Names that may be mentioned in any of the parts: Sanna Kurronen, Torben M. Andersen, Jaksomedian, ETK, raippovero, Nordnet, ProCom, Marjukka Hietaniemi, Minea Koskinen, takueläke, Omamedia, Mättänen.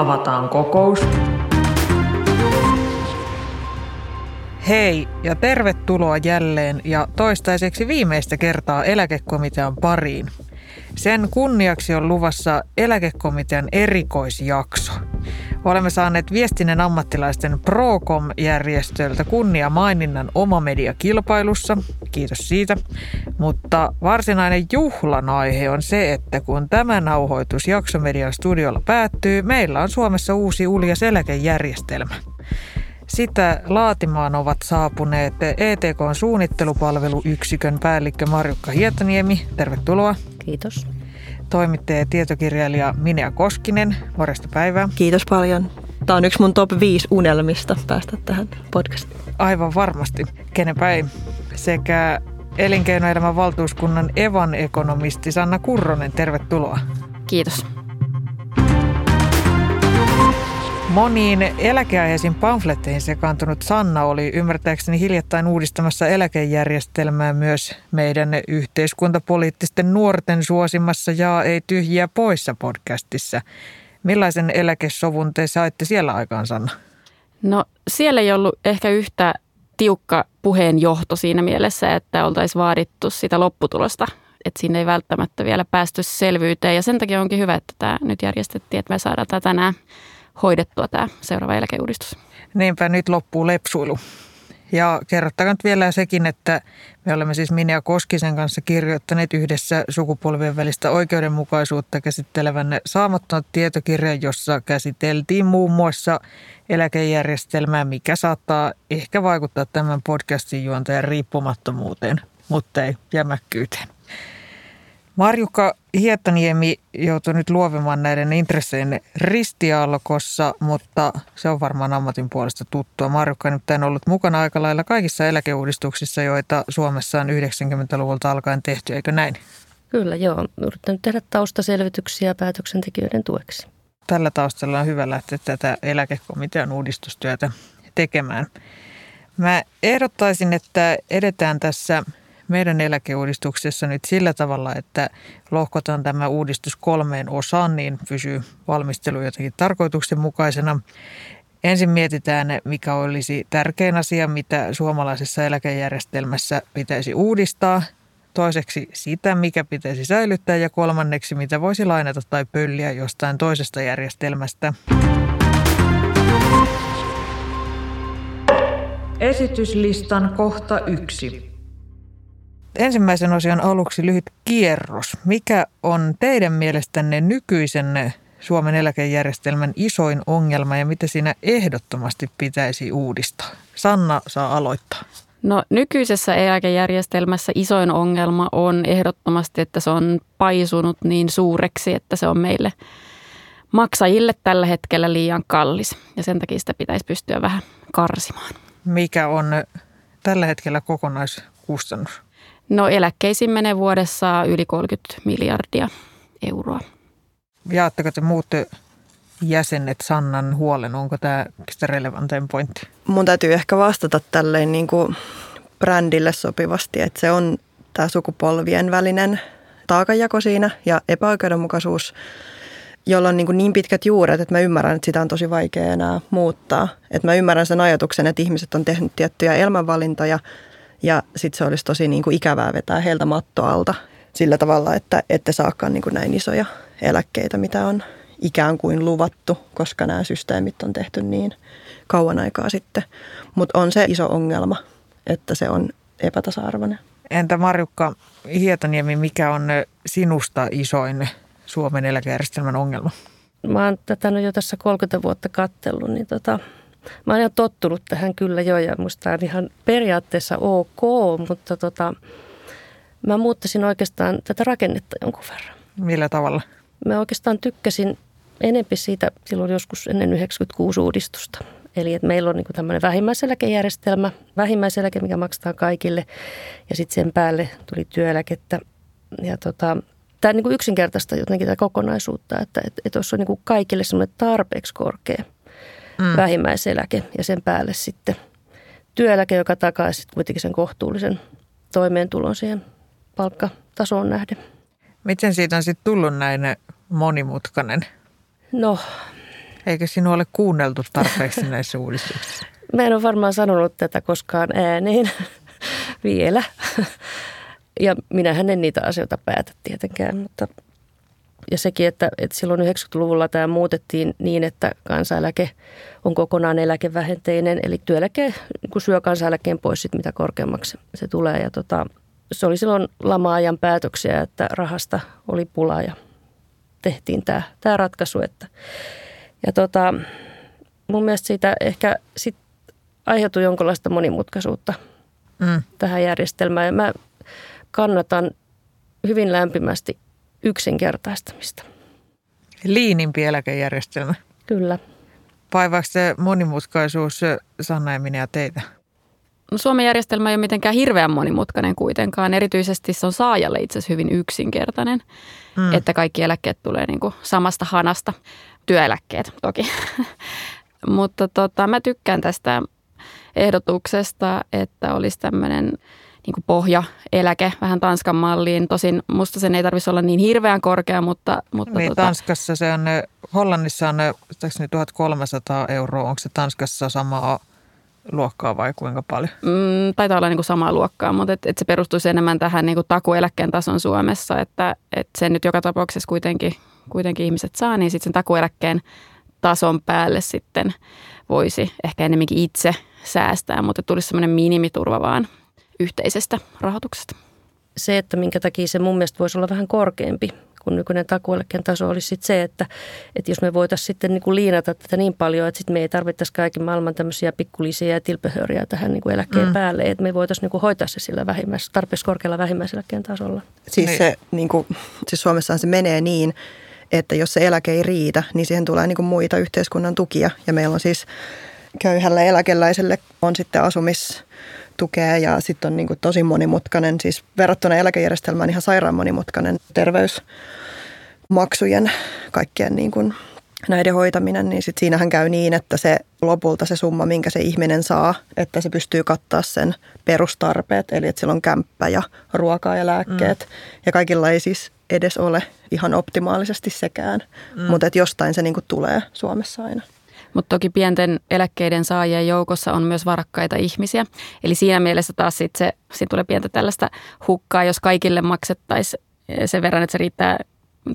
avataan kokous. Hei ja tervetuloa jälleen ja toistaiseksi viimeistä kertaa eläkekomitean pariin. Sen kunniaksi on luvassa eläkekomitean erikoisjakso. Olemme saaneet viestinnän ammattilaisten ProCom-järjestöltä kunniamaininnan Omamedia-kilpailussa. Kiitos siitä. Mutta varsinainen juhlan aihe on se, että kun tämä nauhoitus Jaksomedian studiolla päättyy, meillä on Suomessa uusi uljas eläkejärjestelmä. Sitä laatimaan ovat saapuneet ETK:n suunnittelupalveluyksikön päällikkö Marjukka Hietaniemi. Tervetuloa. Kiitos. Toimittaja ja tietokirjailija Minea Koskinen. Morjesta päivää. Kiitos paljon. Tämä on yksi mun top 5 unelmista päästä tähän podcastiin. Aivan varmasti. Kenenpä ei. Sekä elinkeinoelämän valtuuskunnan Evan ekonomisti Sanna Kurronen. Tervetuloa. Kiitos. Moniin eläkeaiheisiin pamfletteihin sekaantunut Sanna oli ymmärtääkseni hiljattain uudistamassa eläkejärjestelmää myös meidän yhteiskuntapoliittisten nuorten suosimassa ja ei tyhjiä poissa -podcastissa. Millaisen eläkesovun te saitte siellä aikaan, Sanna? No siellä ei ollut ehkä yhtä tiukka puheenjohto siinä mielessä, että oltaisiin vaadittu sitä lopputulosta. Että siinä ei välttämättä vielä päästy selvyyteen ja sen takia onkin hyvä, että tämä nyt järjestettiin, että me saadaan tämä tänään hoidettua tämä seuraava eläkeuudistus. Niinpä nyt loppuu lepsuilu. Ja kerrottakaa nyt vielä sekin, että me olemme siis Minea Koskisen kanssa kirjoittaneet yhdessä sukupolvien välistä oikeudenmukaisuutta käsittelevän saamattomat tietokirjan, jossa käsiteltiin muun muassa eläkejärjestelmää, mikä saattaa ehkä vaikuttaa tämän podcastin juontajan riippumattomuuteen, mutta ei jämäkkyyteen. Marjukka Hietaniemi joutui nyt luovimaan näiden intressien ristiaallokossa, mutta se on varmaan ammatin puolesta tuttua. Marjukka nyt on ollut mukana aika lailla kaikissa eläkeuudistuksissa, joita Suomessa on 90-luvulta alkaen tehty, eikö näin? Kyllä, joo. Olen yrittänyt tehdä taustaselvityksiä päätöksentekijöiden tueksi. Tällä taustalla on hyvä lähteä tätä eläkekomitean uudistustyötä tekemään. Mä ehdottaisin, että edetään tässä meidän eläkeuudistuksessa nyt sillä tavalla, että lohkotaan tämä uudistus 3 osaan, niin pysyy valmistelu jotenkin tarkoituksenmukaisena. Ensin mietitään, mikä olisi tärkein asia, mitä suomalaisessa eläkejärjestelmässä pitäisi uudistaa. Toiseksi sitä, mikä pitäisi säilyttää ja kolmanneksi, mitä voisi lainata tai pölliä jostain toisesta järjestelmästä. Esityslistan kohta 1. Ensimmäisen osion aluksi lyhyt kierros. Mikä on teidän mielestänne nykyisen Suomen eläkejärjestelmän isoin ongelma ja mitä siinä ehdottomasti pitäisi uudistaa? Sanna saa aloittaa. No, nykyisessä eläkejärjestelmässä isoin ongelma on ehdottomasti, että se on paisunut niin suureksi, että se on meille maksajille tällä hetkellä liian kallis. Ja sen takia sitä pitäisi pystyä vähän karsimaan. Mikä on tällä hetkellä kokonaiskustannus? No, eläkkeisiin menee vuodessa yli 30 miljardia euroa. Jaatteko te muut jäsenet Sannan huolen? Onko tämä relevantein pointti? Mun täytyy ehkä vastata tälleen niin kuin brändille sopivasti, että se on tämä sukupolvien välinen taakanjako siinä ja epäoikeudenmukaisuus, jolla on niin pitkät juuret, että mä ymmärrän, että sitä on tosi vaikea enää muuttaa. Että mä ymmärrän sen ajatuksen, että ihmiset on tehnyt tiettyjä elämänvalintoja, ja sitten se olisi tosi ikävää vetää heiltä mattoalta sillä tavalla, että ette saakaan näin isoja eläkkeitä, mitä on ikään kuin luvattu, koska nämä systeemit on tehty niin kauan aikaa sitten. Mutta on se iso ongelma, että se on epätasa-arvoinen. Entä Marjukka Hietaniemi, mikä on sinusta isoin Suomen eläkejärjestelmän ongelma? Mä oon tätä nyt jo tässä 30 vuotta katsellut, niin mä oon ihan tottunut tähän kyllä jo ja musta on ihan periaatteessa ok, mutta mä muuttaisin oikeastaan tätä rakennetta jonkun verran. Millä tavalla? Mä oikeastaan tykkäsin enempi siitä silloin joskus ennen 96 uudistusta. Eli että meillä on tämmöinen vähimmäiseläkejärjestelmä, vähimmäiseläke, mikä maksetaan kaikille ja sitten sen päälle tuli työeläkettä ja tämä on yksinkertaista jotenkin tätä kokonaisuutta, että olisi kaikille semmoinen tarpeeksi korkea. Vähimmäiseläke ja sen päälle sitten työeläke, joka takaa sitten kuitenkin sen kohtuullisen toimeentulon siihen palkkatasoon nähden. Miten siitä on sitten tullut näin monimutkainen? No. Eikö sinua ole kuunneltu tarpeeksi näissä uudistuksissa? Mä en ole varmaan sanonut tätä koskaan ääneen vielä. Ja minähän en niitä asioita päätä tietenkään. Mutta ja sekin, että silloin 90-luvulla tämä muutettiin niin, että kansaneläke on kokonaan eläkevähenteinen. Eli työeläke kun syö kansaneläkkeen pois, sit mitä korkeammaksi se tulee. Ja se oli silloin lama-ajan päätöksiä, että rahasta oli pulaa ja tehtiin tämä ratkaisu. Ja mun mielestä siitä ehkä sit aiheutui jonkinlaista monimutkaisuutta tähän järjestelmään. Ja mä kannatan hyvin lämpimästi yksinkertaistamista. Liinimpi eläkejärjestelmä. Kyllä. Vaivaako se monimutkaisuus, Sanna ja Minea, teitä? Suomen järjestelmä ei ole mitenkään hirveän monimutkainen kuitenkaan. Erityisesti se on saajalle itse asiassa hyvin yksinkertainen, että kaikki eläkkeet tulee niinku samasta hanasta. Työeläkkeet toki. Mutta mä tykkään tästä ehdotuksesta, että olisi tämmöinen niin pohjaeläke vähän Tanskan malliin. Tosin musta sen ei tarvitsisi olla niin hirveän korkea, mutta niin, Tanskassa se on, Hollannissa on 1300 euroa. Onko se Tanskassa samaa luokkaa vai kuinka paljon? Taitaa olla niin kuin samaa luokkaa, mutta et se perustuisi enemmän tähän niin kuin takueläkkeen tason Suomessa, että et sen nyt joka tapauksessa kuitenkin ihmiset saa, niin sitten sen takueläkkeen tason päälle sitten voisi ehkä enemmänkin itse säästää, mutta tulisi semmoinen minimiturva vaan yhteisestä rahoituksesta. Se, että minkä takia se mun mielestä voisi olla vähän korkeampi kuin nykyinen takueläkkeen taso, olisi sitten se, että jos me voitaisiin sitten niin kuin liinata tätä niin paljon, että sitten me ei tarvittaisi kaiken maailman tämmöisiä pikkulisiä ja tilpehööriä tähän niin kuin eläkkeen päälle, että me voitaisiin niin kuin hoitaa se sillä tarpeeksi korkealla vähimmäiseläkkeen tasolla. Siis, se, niin kuin, siis Suomessahan se menee niin, että jos se eläke ei riitä, niin siihen tulee niin kuin muita yhteiskunnan tukia. Ja meillä on siis köyhällä eläkeläiselle on sitten asumistukea ja sitten on niin kuin tosi monimutkainen, siis verrattuna eläkejärjestelmään ihan sairaan monimutkainen terveysmaksujen kaikkien niin kuin näiden hoitaminen. Niin sitten siinähän käy niin, että se lopulta se summa, minkä se ihminen saa, että se pystyy kattaa sen perustarpeet. Eli että sillä on kämppä ja ruokaa ja lääkkeet ja kaikilla ei siis edes ole ihan optimaalisesti sekään, mutta että jostain se niinku tulee Suomessa aina. Mutta toki pienten eläkkeiden saajien joukossa on myös varakkaita ihmisiä, eli siinä mielessä taas sitten siinä tulee pientä tällaista hukkaa, jos kaikille maksettaisiin sen verran, että se riittää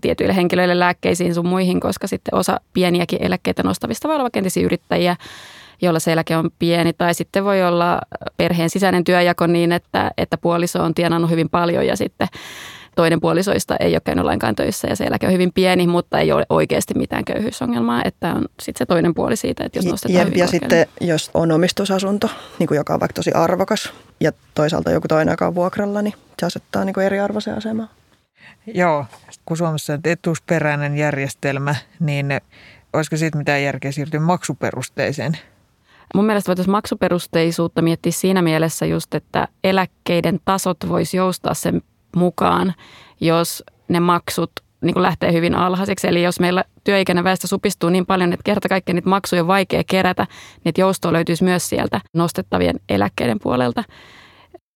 tietyille henkilöille lääkkeisiin sun muihin, koska sitten osa pieniäkin eläkkeitä nostavista voi olla kenties yrittäjiä, jolla se eläke on pieni, tai sitten voi olla perheen sisäinen työjako niin, että puoliso on tienannut hyvin paljon ja sitten toinen puolisoista ei ole käynyt lainkaan töissä ja se eläke on hyvin pieni, mutta ei ole oikeasti mitään köyhyysongelmaa, että on sitten se toinen puoli siitä, että jos nostetaan hyvin korkealle. Sitten jos on omistusasunto, niin kuin joka on vaikka tosi arvokas ja toisaalta joku toinen, joka on vuokralla, niin se asettaa niin kuin eriarvoiseen asemaan. Joo, kun Suomessa on etuusperäinen järjestelmä, niin olisiko siitä mitään järkeä siirtyä maksuperusteiseen? Mun mielestä voitaisiin maksuperusteisuutta miettiä siinä mielessä just, että eläkkeiden tasot voisi joustaa sen mukaan, jos ne maksut niin kuin lähtee hyvin alhaiseksi. Eli jos meillä työikäinen väestö supistuu niin paljon, että kerta kaikkiaan niitä maksuja on vaikea kerätä, niin että joustoa löytyisi myös sieltä nostettavien eläkkeiden puolelta.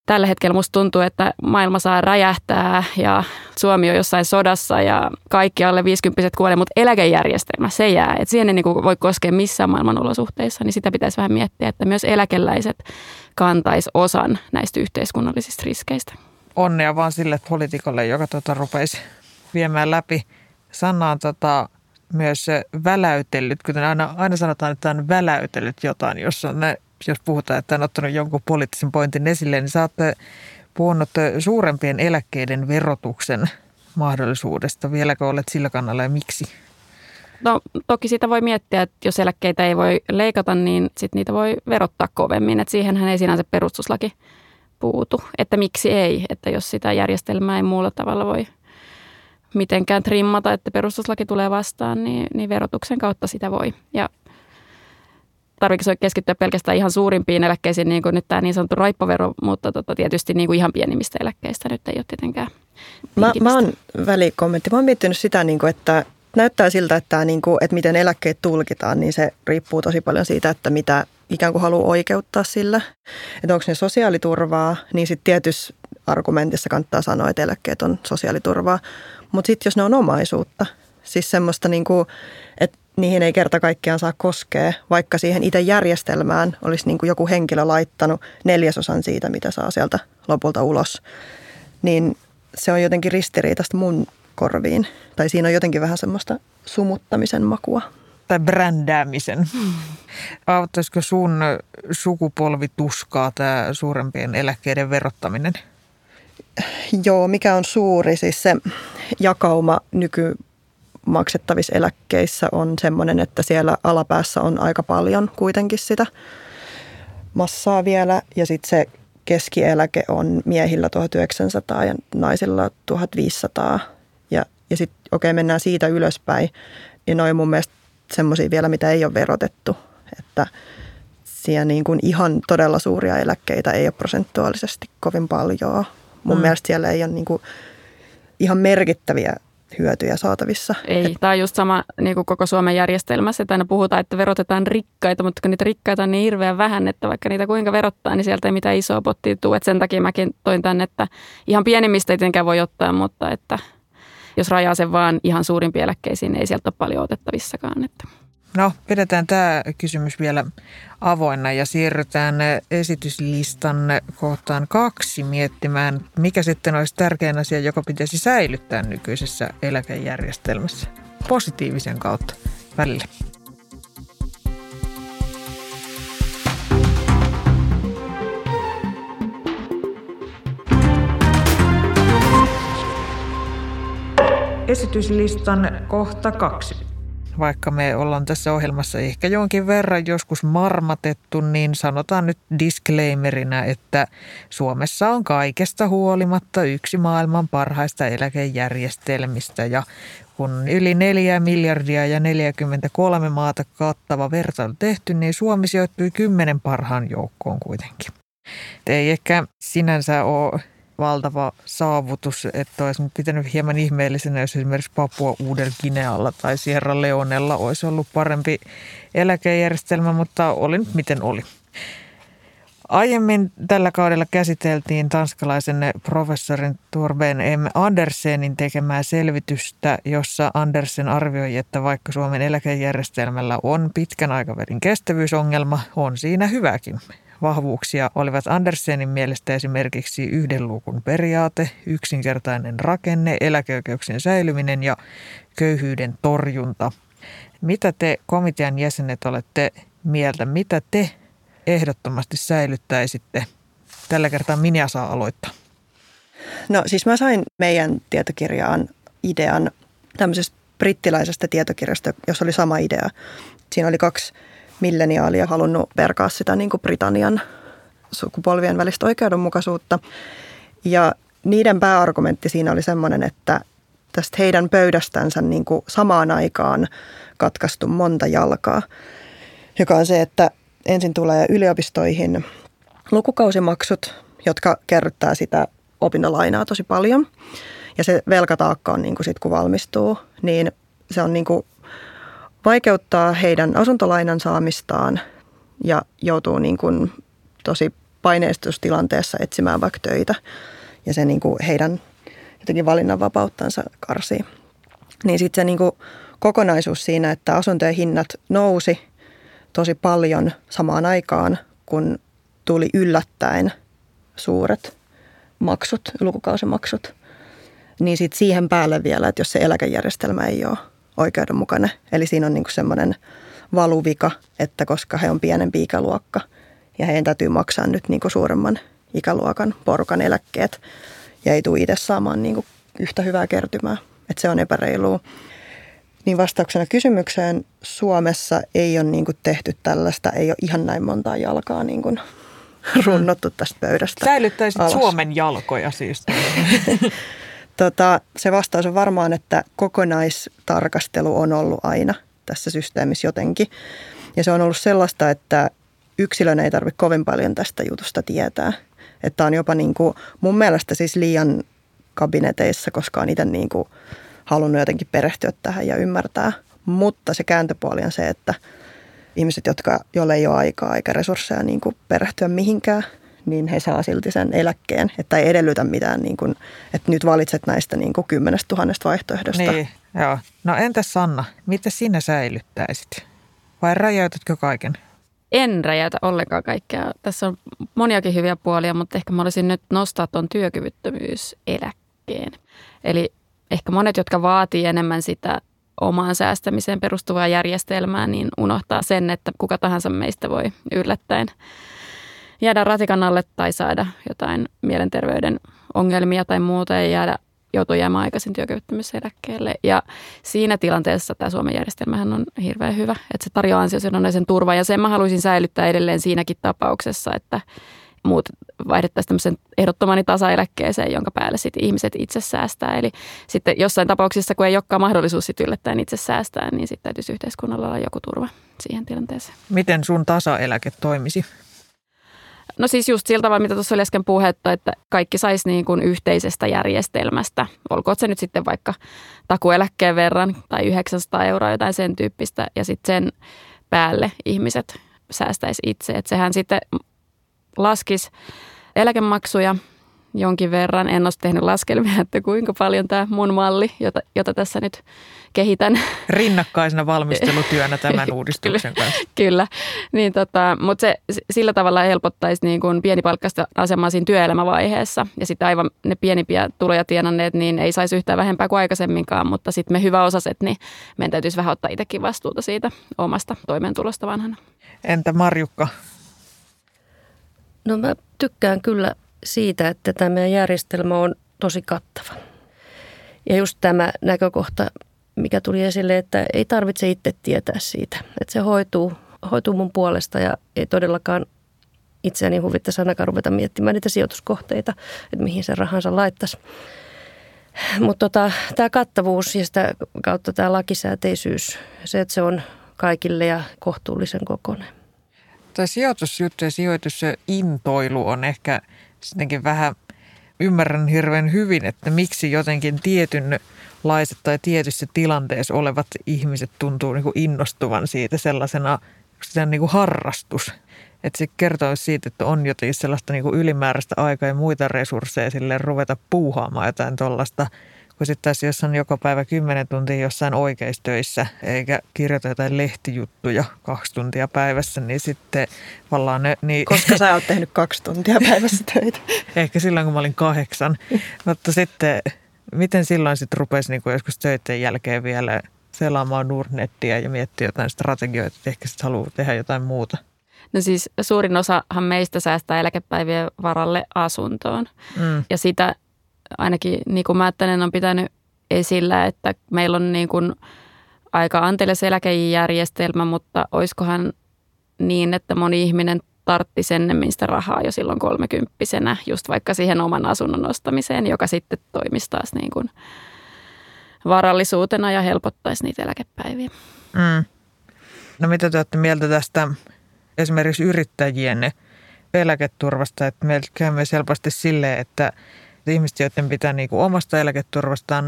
Tällä hetkellä musta tuntuu, että maailma saa räjähtää ja Suomi on jossain sodassa ja kaikki alle 50-vuotiaat kuolee, mutta eläkejärjestelmä, se jää. Et siihen ei niin kuin voi koskea missään maailman olosuhteissa, niin sitä pitäisi vähän miettiä, että myös eläkeläiset kantaisi osan näistä yhteiskunnallisista riskeistä. Onnea vaan sille poliitikolle, joka rupeisi viemään läpi. Sanna on myös väläytellyt, kuten aina sanotaan, että on väläytellyt jotain, jos puhutaan, että on ottanut jonkun poliittisen pointin esille, niin sä oot puhunut suurempien eläkkeiden verotuksen mahdollisuudesta. Vieläkö olet sillä kannalla ja miksi? No toki sitä voi miettiä, että jos eläkkeitä ei voi leikata, niin sit niitä voi verottaa kovemmin. Et siihenhän ei sinänsä perustuslaki puutu, että miksi ei, että jos sitä järjestelmää ei muulla tavalla voi mitenkään trimmata, että perustuslaki tulee vastaan, niin verotuksen kautta sitä voi. Ja tarvitsisi keskittyä pelkästään ihan suurimpiin eläkkeisiin, niin kuin nyt tämä niin sanottu raippovero, mutta tietysti niin kuin ihan pienimmistä eläkkeistä nyt ei ole tietenkään. Mä oon välikommentti. Mä oon miettinyt sitä, että näyttää siltä, että miten eläkkeet tulkitaan, niin se riippuu tosi paljon siitä, että mitä ikään kuin haluaa oikeuttaa sillä. Että onko ne sosiaaliturvaa, niin sitten tietyssä argumentissa kannattaa sanoa, että eläkkeet on sosiaaliturvaa. Mutta sitten jos ne on omaisuutta, Siis semmoista, niin kuin, että niihin ei kerta kaikkiaan saa koskea, vaikka siihen itse järjestelmään olisi niin kuin joku henkilö laittanut 1/4 siitä, mitä saa sieltä lopulta ulos. Niin se on jotenkin ristiriitaista mun korviin. Tai siinä on jotenkin vähän semmoista sumuttamisen makua. Tai brändäämisen. Auttaisiko sun sukupolvituskaa tämä suurempien eläkkeiden verottaminen? Joo, mikä on suuri. Siis se jakauma nykymaksettavissa eläkkeissä on semmoinen, että siellä alapäässä on aika paljon kuitenkin sitä massaa vielä. Ja sitten se keskieläke on miehillä 1900 ja naisilla 1500. Ja sitten okei, mennään siitä ylöspäin. Ja noin mun mielestä semmoisia vielä, mitä ei ole verotettu. Että siellä niin kuin ihan todella suuria eläkkeitä ei ole prosentuaalisesti kovin paljon. Mun mielestä siellä ei ole niin kuin ihan merkittäviä hyötyjä saatavissa. Ei, tämä on just sama niin kuin koko Suomen järjestelmässä, että aina puhutaan, että verotetaan rikkaita, mutta kun niitä rikkaita on niin hirveän vähän, että vaikka niitä kuinka verottaa, niin sieltä ei mitään isoa pottia tule. Et sen takia mäkin toin tämän, että ihan pienimmistä ei tietenkään voi ottaa, mutta että jos rajaa sen vaan ihan suurimpiin eläkkeisiin, niin ei sieltä ole paljon otettavissakaan. No, pidetään tämä kysymys vielä avoinna ja siirrytään esityslistan kohtaan 2 miettimään, mikä sitten olisi tärkein asia, joka pitäisi säilyttää nykyisessä eläkejärjestelmässä positiivisen kautta välillä. Esityslistan kohta 2. Vaikka me ollaan tässä ohjelmassa ehkä jonkin verran joskus marmatettu, niin sanotaan nyt disclaimerina, että Suomessa on kaikesta huolimatta yksi maailman parhaista eläkejärjestelmistä. Ja kun yli 4 miljardia ja 43 maata kattava vertailu tehty, niin Suomi sijoittui 10 parhaan joukkoon kuitenkin. Ei ehkä sinänsä ole valtava saavutus, että olisi pitänyt hieman ihmeellisenä, jos esimerkiksi Papua Uudella-Ginealla tai Sierra Leonella olisi ollut parempi eläkejärjestelmä, mutta oli nyt miten oli. Aiemmin tällä kaudella käsiteltiin tanskalaisen professorin Torben M. Andersenin tekemää selvitystä, jossa Andersen arvioi, että vaikka Suomen eläkejärjestelmällä on pitkän aikavälin kestävyysongelma, on siinä hyvääkin. Vahvuuksia olivat Andersenin mielestä esimerkiksi yhden luukun periaate, yksinkertainen rakenne, eläkeoikeuksien säilyminen ja köyhyyden torjunta. Mitä te komitean jäsenet olette mieltä? Mitä te ehdottomasti säilyttäisitte? Tällä kertaa minä saa aloittaa. No siis mä sain meidän tietokirjaan idean tämmöisestä brittiläisestä tietokirjasta, jossa oli sama idea. Siinä oli 2 milleniaalia halunnut perkaa sitä niin kuin Britannian sukupolvien välistä oikeudenmukaisuutta. Ja niiden pääargumentti siinä oli semmoinen, että tästä heidän pöydästänsä niin kuin samaan aikaan katkaistu monta jalkaa, joka on se, että ensin tulee yliopistoihin lukukausimaksut, jotka kerryttää sitä opintolainaa tosi paljon. Ja se velkataakka on niin kuin sit kun valmistuu, niin se on niin kuin vaikeuttaa heidän asuntolainan saamistaan ja joutuu niin kuin tosi paineistustilanteessa etsimään vaikka töitä. Ja se niin kuin heidän jotenkin valinnanvapauttansa karsii. Niin sitten se niin kuin kokonaisuus siinä, että asuntojen hinnat nousi tosi paljon samaan aikaan, kun tuli yllättäen suuret maksut, lukukausimaksut. Niin sitten siihen päälle vielä, että jos se eläkejärjestelmä ei ole oikeudenmukainen. Eli siinä on niin kuin semmoinen valuvika, että koska he on pienempi ikäluokka ja heidän täytyy maksaa nyt niin kuin suuremman ikäluokan porukan eläkkeet ja ei tule itse saamaan niin kuin yhtä hyvää kertymää. Että se on epäreilua. Niin vastauksena kysymykseen Suomessa ei ole niin kuin tehty tällaista, ei ole ihan näin montaa jalkaa niin kuin runnottu tästä pöydästä. Säilyttäisit alas Suomen jalkoja siis. Se vastaus on varmaan, että kokonaistarkastelu on ollut aina tässä systeemissä jotenkin. Ja se on ollut sellaista, että yksilön ei tarvitse kovin paljon tästä jutusta tietää. Että on jopa niin kuin, mun mielestä siis liian kabineteissa, koska on itse niin kuin halunnut jotenkin perehtyä tähän ja ymmärtää. Mutta se kääntöpuoli on se, että ihmiset, joille ei ole aikaa eikä resursseja niin kuin perehtyä mihinkään, niin he saa silti sen eläkkeen. Että ei edellytä mitään, niin kuin, että nyt valitset näistä niin kuin 10 000 vaihtoehdosta. Niin, joo. No entä Sanna, mitä sinä säilyttäisit? Vai räjäytätkö kaiken? En räjäytä ollenkaan kaikkea. Tässä on moniakin hyviä puolia, mutta ehkä mä olisin nyt nostaa tuon työkyvyttömyyseläkkeen. Eli ehkä monet, jotka vaatii enemmän sitä omaan säästämiseen perustuvaa järjestelmää, niin unohtaa sen, että kuka tahansa meistä voi yllättäen jäädä ratikan alle tai saada jotain mielenterveyden ongelmia tai muuta ja joutuu jäämään aikaisin työkyvyttömyyseläkkeelle. Ja siinä tilanteessa tämä Suomen järjestelmähän on hirveän hyvä, että se tarjoaa ansiosidonnaisen turvan ja sen mä haluaisin säilyttää edelleen siinäkin tapauksessa, että muut vaihdettaisiin tämmöisen ehdottomani tasaeläkkeeseen, jonka päälle sitten ihmiset itse säästää. Eli sitten jossain tapauksessa, kun ei olekaan mahdollisuus sitten yllättäen itse säästää, niin sitten täytyisi yhteiskunnalla olla joku turva siihen tilanteeseen. Miten sun tasaeläke toimisi? No siis just sillä tavalla, mitä tuossa oli äsken puhetta, että kaikki saisi niin kuin yhteisestä järjestelmästä. Olkoon se nyt sitten vaikka takueläkkeen verran tai 900 € jotain sen tyyppistä ja sitten sen päälle ihmiset säästäisi itse. Että sehän sitten laskisi eläkemaksuja jonkin verran. En ole tehnyt laskelmia, että kuinka paljon tämä mun malli, jota tässä nyt kehitän. Rinnakkaisena valmistelutyönä tämän uudistuksen kanssa. Kyllä, niin mutta se sillä tavalla helpottaisi niin kuin pienipalkkaista asemaa siinä työelämävaiheessa. Ja sitten aivan ne pienimpiä tuloja tienanneet, niin ei saisi yhtään vähempää kuin aikaisemminkaan. Mutta sitten me hyväosaiset, niin meidän täytyisi vähän ottaa itsekin vastuuta siitä omasta toimeentulosta vanhana. Entä Marjukka? No mä tykkään kyllä siitä, että tämä meidän järjestelmä on tosi kattava. Ja just tämä näkökohta, mikä tuli esille, että ei tarvitse itse tietää siitä. Että se hoituu mun puolesta ja ei todellakaan itseäni huvittaisi ainakaan ruveta miettimään niitä sijoituskohteita, että mihin sen rahansa laittaisi. Mutta tämä kattavuus ja sitä kautta tämä lakisääteisyys, se, että se on kaikille ja kohtuullisen kokoinen. Tämä sijoitusjuttu ja sijoitusintoilu on ehkä sittenkin vähän, ymmärrän hirveän hyvin, että miksi jotenkin tietynlaiset tai tietyssä tilanteessa olevat ihmiset tuntuu niin kuin innostuvan siitä sellaisena, se on niin kuin harrastus. Että se kertoo siitä, että on jotenkin sellaista niin kuin ylimääräistä aikaa ja muita resursseja silleen ruveta puuhaamaan jotain tuollaista. Kun sitten taas jos on joka päivä 10 tuntia jossain oikeistöissä, eikä kirjoita jotain lehtijuttuja 2 tuntia päivässä, niin sitten vallaan ne... Niin... Koska sä oot tehnyt 2 tuntia päivässä töitä. Ehkä silloin, kun mä olin 8. Mutta sitten, miten silloin sitten rupesi niin joskus töiden jälkeen vielä selaamaan Nordnetia ja miettiä jotain strategioita, että ehkä sitten haluaa tehdä jotain muuta? No siis suurin osahan meistä säästää eläkepäivien varalle asuntoon ja sitä... Ainakin niin kuin Mättänen on pitänyt esillä, että meillä on niin kuin aika antelias eläkejärjestelmä, mutta olisikohan niin, että moni ihminen tarttisi ennemmin sitä rahaa jo silloin 30-vuotiaana, just vaikka siihen oman asunnon ostamiseen, joka sitten toimisi taas niin kuin varallisuutena ja helpottaisi niitä eläkepäiviä. Mm. No mitä te olette mieltä tästä esimerkiksi yrittäjien eläketurvasta, että meillä käy myös helposti silleen, että ihmiset, joiden pitää niin kuin omasta eläketurvastaan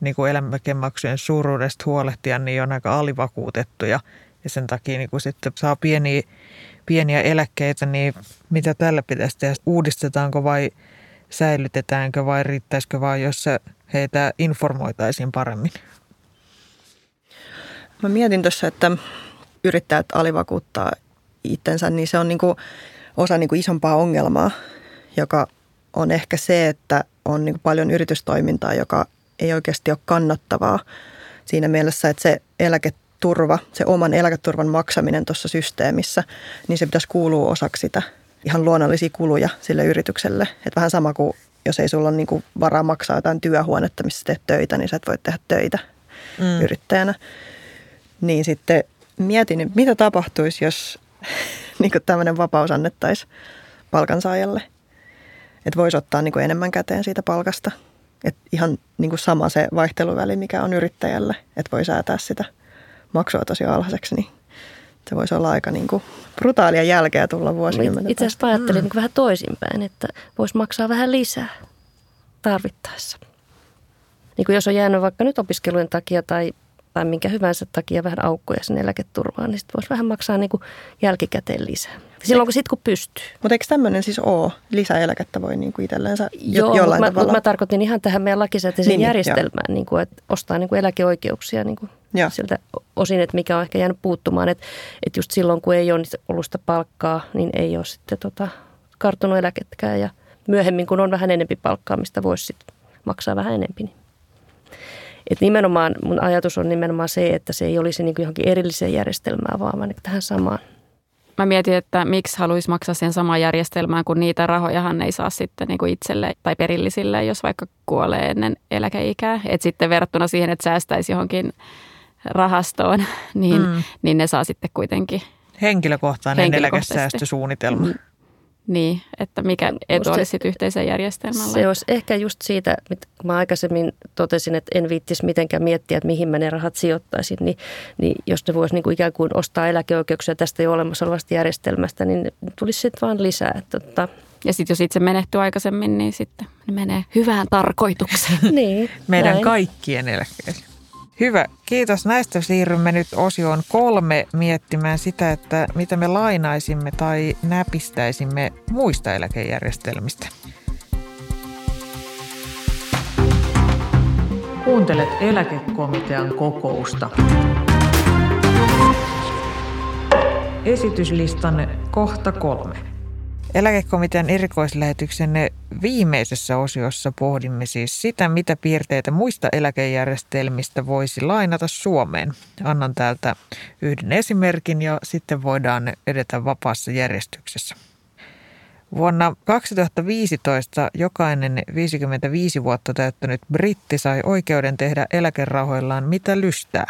niin kuin eläkemaksujen suuruudesta huolehtia, niin on aika alivakuutettuja. Ja sen takia niin kuin sitten saa pieniä eläkkeitä, niin mitä tällä pitäisi tehdä? Uudistetaanko vai säilytetäänkö vai riittäisikö vaan, jos heitä informoitaisiin paremmin? Mä mietin tuossa, että yrittäjät alivakuuttaa itsensä, niin se on niin kuin osa niin kuin isompaa ongelmaa, joka... on ehkä se, että on niin paljon yritystoimintaa, joka ei oikeasti ole kannattavaa siinä mielessä, että se eläketurva, se oman eläketurvan maksaminen tuossa systeemissä, niin se pitäisi kuulua osaksi sitä ihan luonnollisia kuluja sille yritykselle. Että vähän sama kuin jos ei sulla ole niin kuin varaa maksaa jotain työhuonetta, missä teet töitä, niin sä et voi tehdä töitä yrittäjänä. Niin sitten mietin, mitä tapahtuisi, jos niin kuin tämmöinen vapaus annettaisiin palkansaajalle. Että voisi ottaa niin kuin enemmän käteen siitä palkasta. Että ihan niin kuin sama se vaihteluväli, mikä on yrittäjälle. Että voi säätää sitä maksua tosi alhaiseksi. Niin se voisi olla aika niin kuin brutaalia jälkeä tulla vuosikymmenen. Itse asiassa ajattelin niin kuin vähän toisinpäin, että voisi maksaa vähän lisää tarvittaessa. Niin kuin jos on jäänyt vaikka nyt opiskelujen takia tai tai minkä hyvänsä takia vähän aukkoja sen eläketurvaan, niin sitten voisi vähän maksaa niin kuin jälkikäteen lisää. Silloin kun pystyy. Mutta eikö tämmöinen siis ole? Lisäeläkettä voi niin kuin itsellensä jollain tavalla? Joo, mä tarkoitin ihan tähän meidän lakisääteisen järjestelmään, niin kuin, että ostaa niin kuin eläkeoikeuksia niin kuin siltä osin, että mikä on ehkä jäänyt puuttumaan. Että just silloin, kun ei ole ollut sitä palkkaa, niin ei ole sitten karttunut eläketkään. Ja myöhemmin, kun on vähän enempi palkkaa, mistä voisi sitten maksaa vähän enempi, niin. Et nimenomaan, mun ajatus on nimenomaan se, että se ei olisi niin kuin johonkin erilliseen järjestelmään, vaan tähän samaan. Mä mietin, että miksi haluaisi maksaa sen samaan järjestelmään, kun niitä rahojahan ei saa sitten niin kuin itselle tai perillisille, jos vaikka kuolee ennen eläkeikää. Et sitten verrattuna siihen, että säästäisi johonkin rahastoon, niin, niin ne saa sitten kuitenkin. Henkilökohtainen eläkesäästösuunnitelma. Niin, että mikä etu olisi sitten yhteisen järjestelmällä? Se olisi ehkä just siitä, mitä mä aikaisemmin totesin, että en viittisi mitenkään miettiä, että mihin mä ne rahat sijoittaisin, niin jos ne voisi niin kuin ikään kuin ostaa eläkeoikeuksia tästä jo olemassa olevasta järjestelmästä, niin tulisi sitten vaan lisää. Ja sitten jos itse menehtyy aikaisemmin, niin sitten ne menee hyvään tarkoitukseen. Niin, meidän kaikkien eläkkeelle. Hyvä. Kiitos näistä. Siirrymme nyt osioon 3 miettimään sitä, että mitä me lainaisimme tai näpistäisimme muista eläkejärjestelmistä. Kuuntelet eläkekomitean kokousta. Esityslistan kohta 3. Eläkekomitean erikoislähetyksen viimeisessä osiossa pohdimme siis sitä, mitä piirteitä muista eläkejärjestelmistä voisi lainata Suomeen. Annan täältä yhden esimerkin ja sitten voidaan edetä vapaassa järjestyksessä. Vuonna 2015 jokainen 55 vuotta täyttänyt britti sai oikeuden tehdä eläkerahoillaan mitä lystää.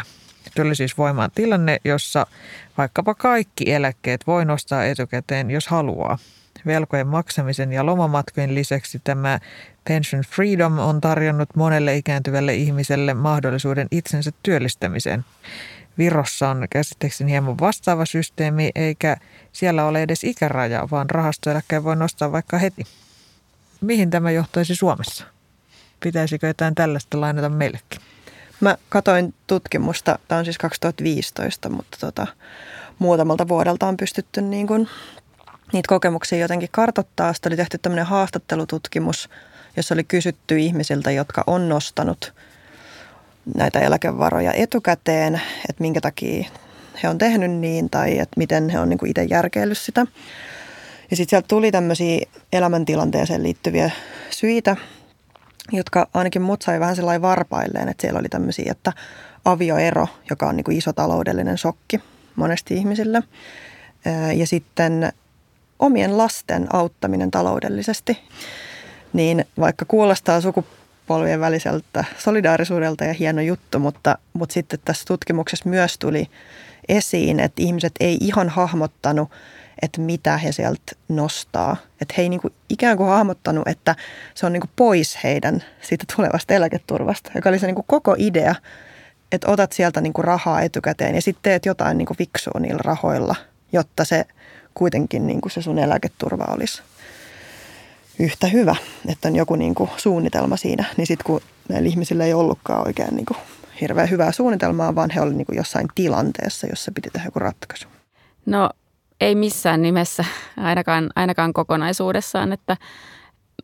Tuli siis voimaan tilanne, jossa vaikkapa kaikki eläkkeet voi nostaa etukäteen, jos haluaa. Velkojen maksamisen ja lomamatkojen lisäksi tämä pension freedom on tarjonnut monelle ikääntyvälle ihmiselle mahdollisuuden itsensä työllistämiseen. Virossa on käsitteeksi hieman vastaava systeemi, eikä siellä ole edes ikärajaa, vaan rahastoeläkkeen voi nostaa vaikka heti. Mihin tämä johtaisi Suomessa? Pitäisikö jotain tällaista lainata meillekin? Mä katsoin tutkimusta, tämä on siis 2015, mutta muutamalta vuodelta on pystytty niin kuin niitä kokemuksia jotenkin kartoittaa. Sitten oli tehty tämmöinen haastattelututkimus, jossa oli kysytty ihmisiltä, jotka on nostanut näitä eläkevaroja etukäteen, että minkä takia he on tehnyt niin tai että miten he on niin kuin itse järkeillyt sitä. Ja sitten sieltä tuli tämmöisiä elämäntilanteeseen liittyviä syitä, jotka ainakin mut sai vähän sellainen varpailleen, että siellä oli tämmöisiä, että avioero, joka on niin kuin iso taloudellinen shokki monesti ihmisille, ja sitten omien lasten auttaminen taloudellisesti, niin vaikka kuulostaa sukupolvien väliseltä solidaarisuudelta ja hieno juttu, mutta sitten tässä tutkimuksessa myös tuli esiin, että ihmiset ei ihan hahmottanut, että mitä he sieltä nostaa. Että he ei niin kuin ikään kuin hahmottanut, että se on niin kuin pois heidän siitä tulevasta eläketurvasta, joka oli se niin kuin koko idea, että otat sieltä niin kuin rahaa etukäteen ja sitten teet jotain niin kuin fiksua niillä rahoilla, jotta se kuitenkin niin kuin se sun eläketurva olisi yhtä hyvä, että on joku niin kuin suunnitelma siinä. Niin sitten kun näillä ihmisillä ei ollutkaan oikein niin kuin hirveän hyvää suunnitelmaa, vaan he olivat niin kuin jossain tilanteessa, jossa piti tehdä joku ratkaisu. No ei missään nimessä, ainakaan kokonaisuudessaan. Että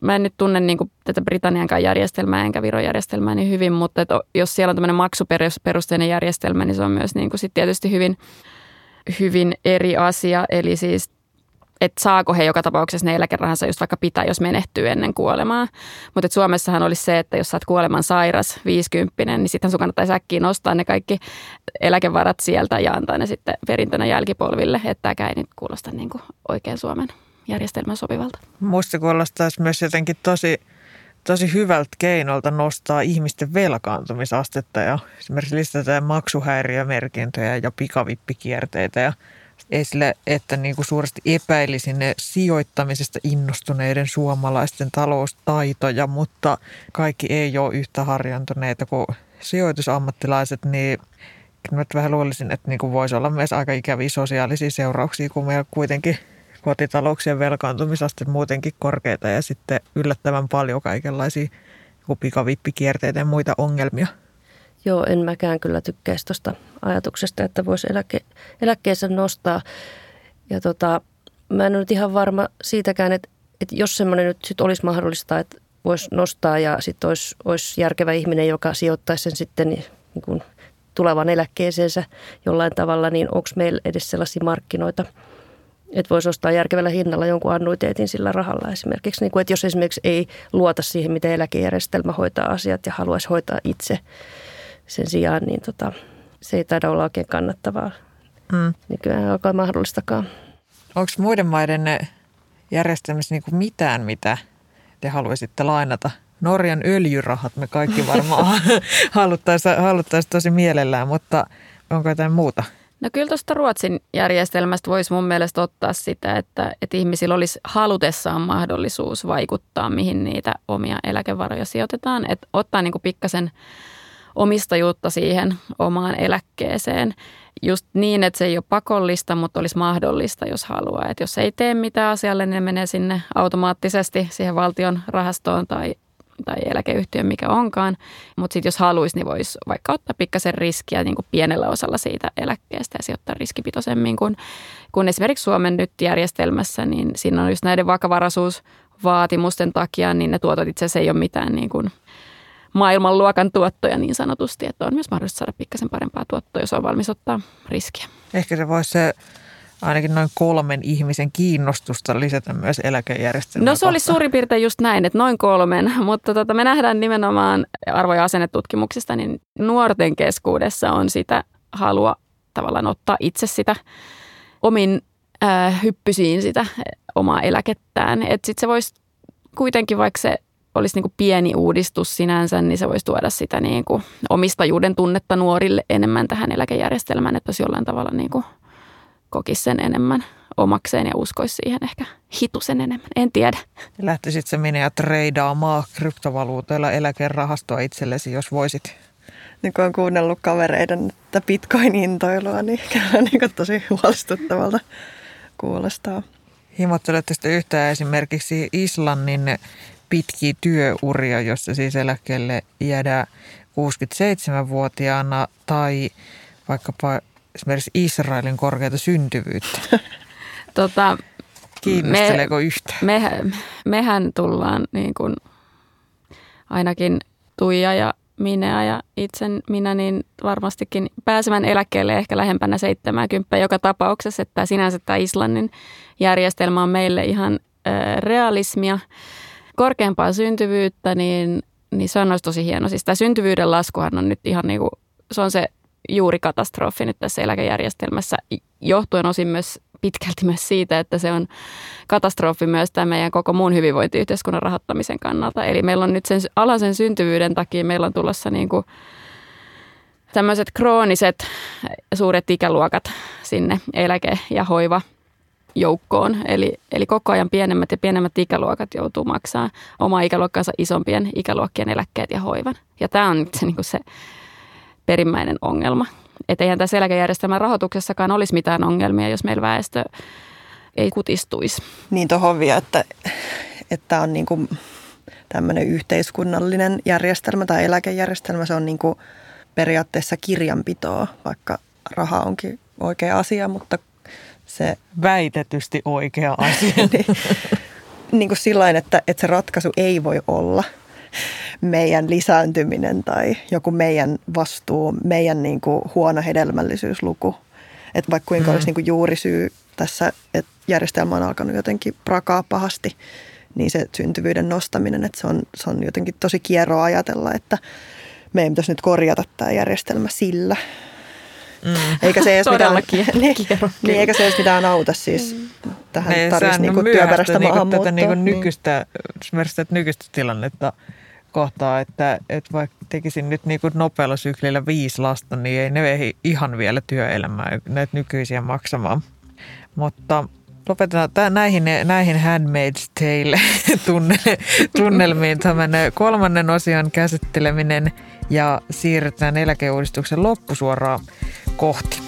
mä en nyt tunne niin kuin tätä Britanniankaan järjestelmää enkä Viron järjestelmää niin hyvin, mutta että jos siellä on tämmöinen maksuperusteinen järjestelmä, niin se on myös niin kuin sit tietysti hyvin eri asia, eli siis, että saako he joka tapauksessa ne eläkerahansa just vaikka pitää, jos menehtyy ennen kuolemaa. Mutta Suomessahan olisi se, että jos sä oot kuoleman sairas, 50-vuotias, niin sitten sun kannattaisi äkkiä nostaa ne kaikki eläkevarat sieltä ja antaa ne sitten perintönä jälkipolville, että tämäkään ei nyt kuulosta niin kuin oikein Suomen järjestelmän sopivalta. Musta kuulostaisi myös jotenkin tosi hyvältä keinolta nostaa ihmisten velkaantumisastetta ja esimerkiksi lisätään maksuhäiriömerkintöjä ja pikavippikierteitä. Ja ei sille, että niin kuin suuresti epäilisin ne sijoittamisesta innostuneiden suomalaisten taloustaitoja, mutta kaikki ei ole yhtä harjantuneita kuin sijoitusammattilaiset, niin mä vähän luulisin, että niin kuin voisi olla myös aika ikäviä sosiaalisia seurauksia, kun meillä kuitenkin kotitalouksien velkaantumisaste muutenkin korkeita ja sitten yllättävän paljon kaikenlaisia pikavippikierteitä ja muita ongelmia. Joo, en mäkään kyllä tykkäisi tuosta ajatuksesta, että voisi eläkkeensä nostaa. Ja mä en ole nyt ihan varma siitäkään, että jos semmoinen nyt sit olisi mahdollista, että voisi nostaa ja sitten olisi järkevä ihminen, joka sijoittaisi sen sitten niin kuin tulevan eläkkeeseensä jollain tavalla, niin onko meillä edes sellaisia markkinoita, että voisi ostaa järkevällä hinnalla jonkun annuiteetin sillä rahalla esimerkiksi. Niin kuin, että jos esimerkiksi ei luota siihen, miten eläkejärjestelmä hoitaa asiat ja haluaisi hoitaa itse sen sijaan, niin se ei taida olla oikein kannattavaa. Nykyään ei ole mahdollistakaan. Onko muiden maiden järjestelmässä niin kuin mitään, mitä te haluaisitte lainata? Norjan öljyrahat me kaikki varmaan haluttaisiin tosi mielellään, mutta onko jotain muuta? No kyllä tuosta Ruotsin järjestelmästä voisi mun mielestä ottaa sitä, että ihmisillä olisi halutessaan mahdollisuus vaikuttaa, mihin niitä omia eläkevaroja sijoitetaan. Että ottaa niin kuin pikkasen omistajuutta siihen omaan eläkkeeseen. Just niin, että se ei ole pakollista, mutta olisi mahdollista, jos haluaa. Että jos ei tee mitään asialle, niin ne menee sinne automaattisesti siihen valtion rahastoon tai eläkeyhtiön, mikä onkaan. Mutta sitten jos haluaisi, niin voisi vaikka ottaa pikkasen riskiä niin kuin pienellä osalla siitä eläkkeestä ja sijoittaa riskipitoisemmin. Kun esimerkiksi Suomen nyt järjestelmässä, niin siinä on just näiden vakavaraisuusvaatimusten takia, niin ne tuotot itse asiassa ei ole mitään niin kuin maailmanluokan tuottoja niin sanotusti, että on myös mahdollista saada pikkasen parempaa tuottoa, jos on valmis ottaa riskiä. Ehkä se voisi ainakin noin 3 ihmisen kiinnostusta lisätä myös eläkejärjestelmään. No se oli suurin piirtein just näin, että noin 3, mutta me nähdään nimenomaan arvo- ja asennetutkimuksista, niin nuorten keskuudessa on sitä halua tavallaan ottaa itse sitä omin hyppysiin sitä omaa eläkettään. Että sitten se voisi kuitenkin, vaikka se olisi niin kuin pieni uudistus sinänsä, niin se voisi tuoda sitä niin kuin omistajuuden tunnetta nuorille enemmän tähän eläkejärjestelmään, että olisi jollain tavalla niin kuin kokisi sen enemmän omakseen ja uskoisi siihen ehkä hitusen enemmän. En tiedä. Lähtisit se Minea treidaamaan kryptovaluutoilla eläkerahastoa itsellesi, jos voisit? Niin kun on kuunnellut kavereiden bitcoin-intoilua, niin käydään niin tosi huolestuttavalta kuulostaa. Himottelette sitten yhtään esimerkiksi Islannin pitkiä työuria, jossa siis eläkkeelle jäädään 67-vuotiaana tai vaikkapa esimerkiksi Israelin korkeata syntyvyyttä. Kiinnosteleeko yhtään? Mehän tullaan niin kuin ainakin Tuija ja Minea ja minä niin varmastikin pääsemään eläkkeelle ehkä lähempänä 70 joka tapauksessa, että sinänsä tämä Islannin järjestelmä on meille ihan realismia. Korkeampaa syntyvyyttä, niin se on tosi hieno. Siis tämä syntyvyyden laskuhan on nyt ihan niin kuin, se on se juuri katastrofi nyt tässä eläkejärjestelmässä, johtuen osin myös pitkälti myös siitä, että se on katastrofi myös tämän meidän koko muun hyvinvointiyhteiskunnan rahoittamisen kannalta. Eli meillä on nyt sen alaisen syntyvyyden takia, meillä on tulossa niin kuin tämmöiset krooniset suuret ikäluokat sinne eläke- ja hoiva joukkoon. Eli koko ajan pienemmät ja pienemmät ikäluokat joutuu maksaa omaa ikäluokkaansa isompien ikäluokkien eläkkeet ja hoivan. Ja tämä on nyt se, niin kuin se perimmäinen ongelma. Että eihän tässä eläkejärjestelmän rahoituksessakaan olisi mitään ongelmia, jos meillä väestö ei kutistuisi. Niin tuohon vielä, että on niin kuin tämmöinen yhteiskunnallinen järjestelmä tai eläkejärjestelmä, se on niin kuin periaatteessa kirjanpitoa, vaikka raha onkin oikea asia, mutta se väitetysti oikea asia. Niin kuin sillain, että se ratkaisu ei voi olla meidän lisääntyminen tai joku meidän vastuu, meidän niin kuin huono hedelmällisyysluku. Että vaikka kuinka olisi niin kuin juurisyy tässä, että järjestelmä on alkanut jotenkin prakaa pahasti, niin se syntyvyyden nostaminen, että se on jotenkin tosi kieroa ajatella, että meidän pitäisi nyt korjata tämä järjestelmä sillä. Eikä se edes mitään auta siis tähän tarvitsisi niinku työperäistä maahanmuuttoa. Niinku nykyistä tilannetta kohtaa, että vaikka tekisin nyt niinku nopealla syklillä 5 lasta, niin ei ne ehdi ihan vielä työelämää näitä nykyisiä maksamaan. Mutta lopetetaan näihin Handmaid's Tale tunnelmiin tämän 3. osion käsitteleminen ja siirrytään eläkeuudistuksen loppusuoraan kohti.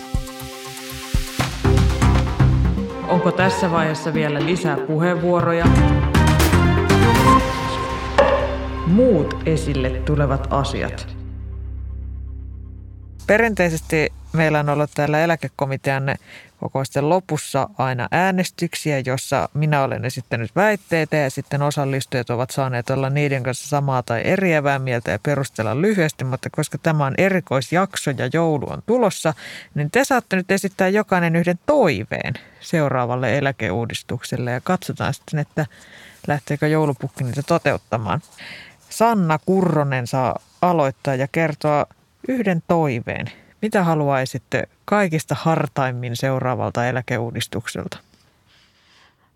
Onko tässä vaiheessa vielä lisää puheenvuoroja? Muut esille tulevat asiat. Perinteisesti meillä on ollut täällä eläkekomitean kokousten lopussa aina äänestyksiä, jossa minä olen esittänyt väitteitä ja sitten osallistujat ovat saaneet olla niiden kanssa samaa tai eriävää mieltä ja perustella lyhyesti, mutta koska tämä on erikoisjakso ja joulu on tulossa, niin te saatte nyt esittää jokainen yhden toiveen seuraavalle eläkeuudistukselle ja katsotaan sitten, että lähteekö joulupukki niitä toteuttamaan. Sanna Kurronen saa aloittaa ja kertoa yhden toiveen. Mitä haluaisitte kaikista hartaimmin seuraavalta eläkeuudistukselta?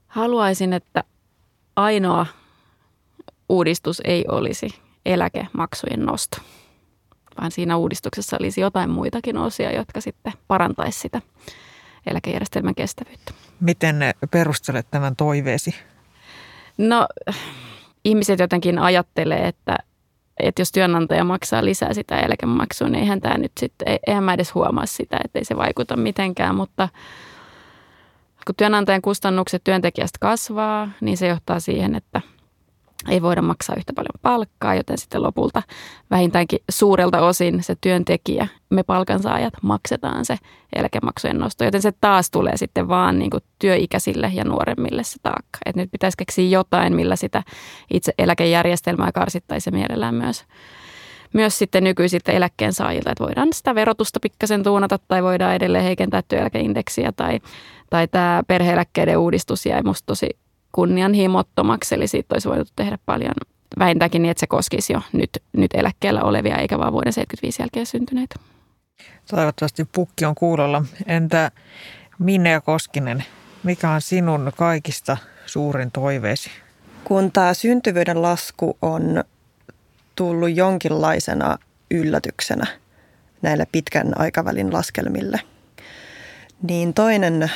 Haluaisin, että ainoa uudistus ei olisi eläkemaksujen nosto, vaan siinä uudistuksessa olisi jotain muitakin osia, jotka sitten parantaisi sitä eläkejärjestelmän kestävyyttä. Miten perustelet tämän toiveesi? No, ihmiset jotenkin ajattelee, että jos työnantaja maksaa lisää sitä eläkemaksua, niin eihän tämä nyt sitten, eihän mä edes huomaa sitä, ettei se vaikuta mitenkään, mutta kun työnantajan kustannukset työntekijästä kasvaa, niin se johtaa siihen, että ei voida maksaa yhtä paljon palkkaa, joten sitten lopulta vähintäänkin suurelta osin se työntekijä, me palkansaajat, maksetaan se eläkemaksujen nosto, joten se taas tulee sitten vaan niin kuin työikäisille ja nuoremmille se taakka. Et nyt pitäisi keksiä jotain, millä sitä itse eläkejärjestelmää karsittaisi mielellään myös sitten nykyisiltä eläkkeensaajilta, että voidaan sitä verotusta pikkasen tuunata tai voidaan edelleen heikentää työeläkeindeksiä tai tämä perhe-eläkkeiden uudistus jäi musta tosi kunnianhimottomaksi, eli siitä olisi voinut tehdä paljon vähintäänkin niin, että se koskisi jo nyt eläkkeellä olevia, eikä vaan vuoden 75 jälkeen syntyneitä. Toivottavasti pukki on kuulolla. Entä Minea Koskinen, mikä on sinun kaikista suurin toiveesi? Kun tämä syntyvyyden lasku on tullut jonkinlaisena yllätyksenä näillä pitkän aikavälin laskelmille, niin toinen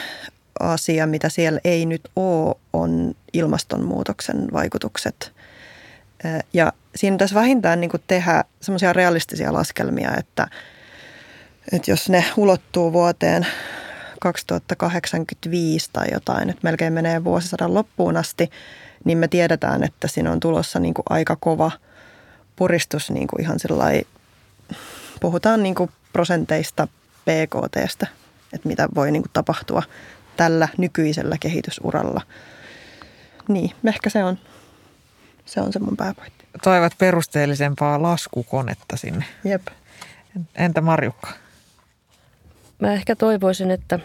asia, mitä siellä ei nyt ole, on ilmastonmuutoksen vaikutukset. Ja siinä pitäisi vähintään niin kuin tehdä semmoisia realistisia laskelmia, että jos ne ulottuu vuoteen 2085 tai jotain, että melkein menee vuosisadan loppuun asti, niin me tiedetään, että siinä on tulossa niin kuin aika kova puristus, niin kuin ihan sillai, puhutaan niin kuin prosenteista BKT:stä, että mitä voi niin kuin tapahtua tällä nykyisellä kehitysuralla. Niin, ehkä se on se mun pääpointti. Toivat perusteellisempaa laskukonetta sinne. Jep. Entä Marjukka? Mä ehkä toivoisin, että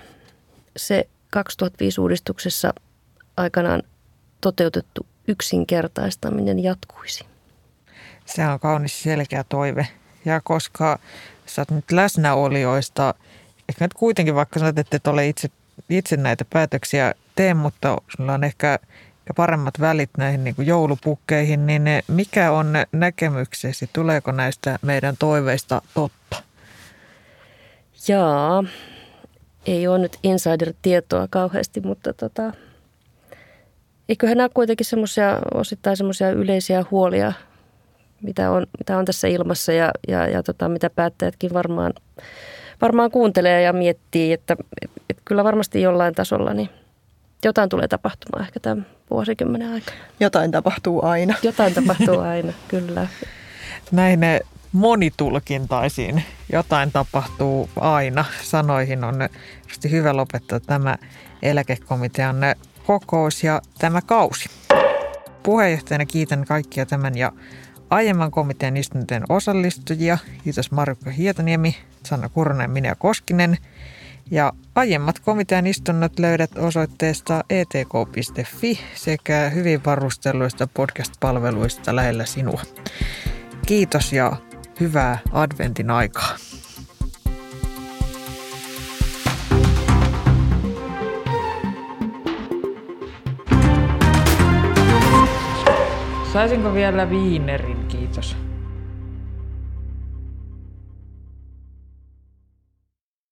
se 2005-uudistuksessa aikanaan toteutettu yksinkertaistaminen jatkuisi. Se on kaunis selkeä toive. Ja koska sä oot nyt läsnäolijoista, ehkä nyt kuitenkin vaikka sanot, että et ole itse näitä päätöksiä tee, mutta sinulla on ehkä paremmat välit näihin niin kuin joulupukkeihin, niin mikä on näkemyksesi? Tuleeko näistä meidän toiveista totta? Jaa, ei ole nyt insider-tietoa kauheasti, mutta eiköhän nämä ole kuitenkin semmoisia osittain semmoisia yleisiä huolia, mitä on tässä ilmassa ja mitä päättäjätkin varmaan kuuntelee ja miettii, että kyllä varmasti jollain tasolla niin jotain tulee tapahtumaan ehkä tämän vuosikymmenen aikana. Jotain tapahtuu aina. Jotain tapahtuu aina, kyllä. Näin ne monitulkintaisiin. Jotain tapahtuu aina. Sanoihin on hyvä lopettaa tämä eläkekomitean kokous ja tämä kausi. Puheenjohtajana kiitän kaikkia tämän ja aiemman komitean istuntojen osallistujia. Kiitos Marjukka Hietaniemi, Sanna Kurronen, Minea Koskinen. Ja aiemmat komitean istunnot löydät osoitteesta etk.fi sekä hyvin varustelluista podcast-palveluista lähellä sinua. Kiitos ja hyvää adventin aikaa. Saisinko vielä viinerin, kiitos.